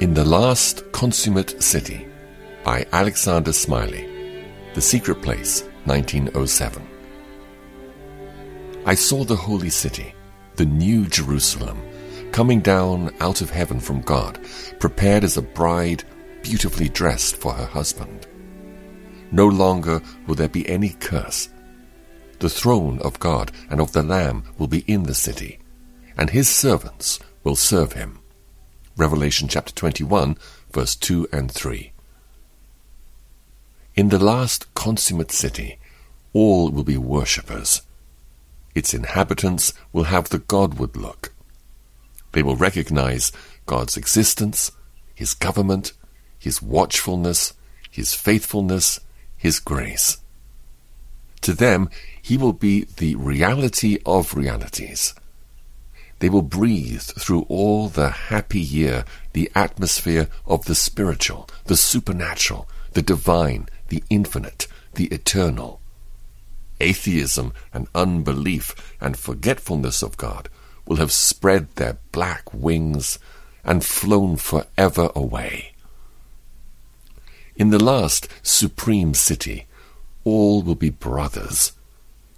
In the Last Consummate City by Alexander Smiley. The Secret Place, 1907. I saw the holy city, the new Jerusalem, coming down out of heaven from God, prepared as a bride beautifully dressed for her husband. No longer will there be any curse. The throne of God and of the Lamb will be in the city, and his servants will serve him. Revelation chapter 21, verse 2 and 3. In the last consummate city, all will be worshippers. Its inhabitants will have the Godward look. They will recognize God's existence, his government, his watchfulness, his faithfulness, his grace. To them, he will be the reality of realities. They will breathe through all the happy year the atmosphere of the spiritual, the supernatural, the divine, the infinite, the eternal. Atheism and unbelief and forgetfulness of God will have spread their black wings and flown forever away. In the last supreme city, all will be brothers,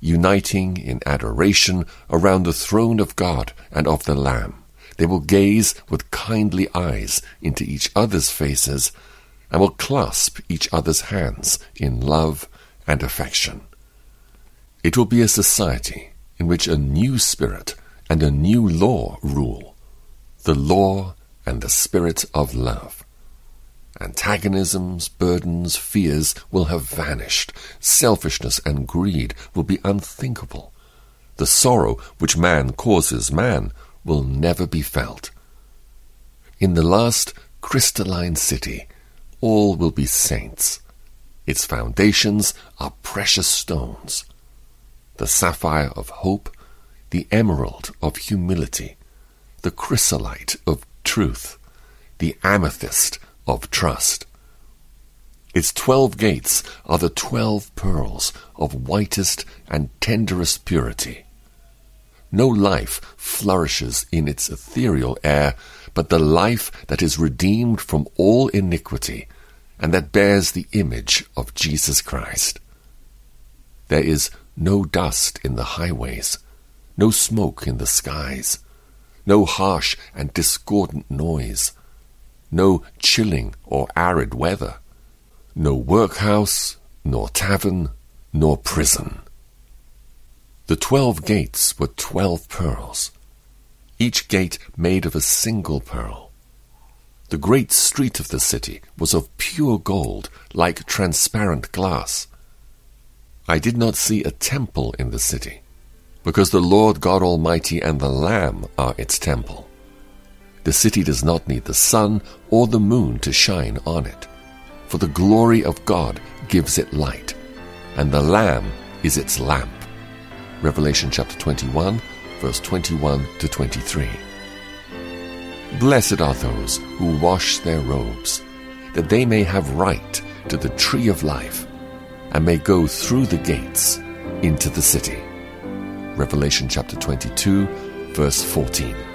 uniting in adoration around the throne of God and of the Lamb. They will gaze with kindly eyes into each other's faces and will clasp each other's hands in love and affection. It will be a society in which a new spirit and a new law rule, the law and the spirit of love. Antagonisms, burdens, fears will have vanished. Selfishness and greed will be unthinkable. The sorrow which man causes man will never be felt. In the last crystalline city, all will be saints. Its foundations are precious stones. The sapphire of hope, the emerald of humility, the chrysolite of truth, the amethyst of trust. Its 12 gates are the 12 pearls of whitest and tenderest purity. No life flourishes in its ethereal air, but the life that is redeemed from all iniquity and that bears the image of Jesus Christ. There is no dust in the highways, no smoke in the skies, no harsh and discordant noise, no chilling or arid weather, no workhouse, nor tavern, nor prison. The 12 gates were 12 pearls, each gate made of a single pearl. The great street of the city was of pure gold, like transparent glass. I did not see a temple in the city, because the Lord God Almighty and the Lamb are its temple. The city does not need the sun or the moon to shine on it, for the glory of God gives it light, and the Lamb is its lamp. Revelation chapter 21, verse 21 to 23. Blessed are those who wash their robes, that they may have right to the tree of life, and may go through the gates into the city. Revelation chapter 22, verse 14.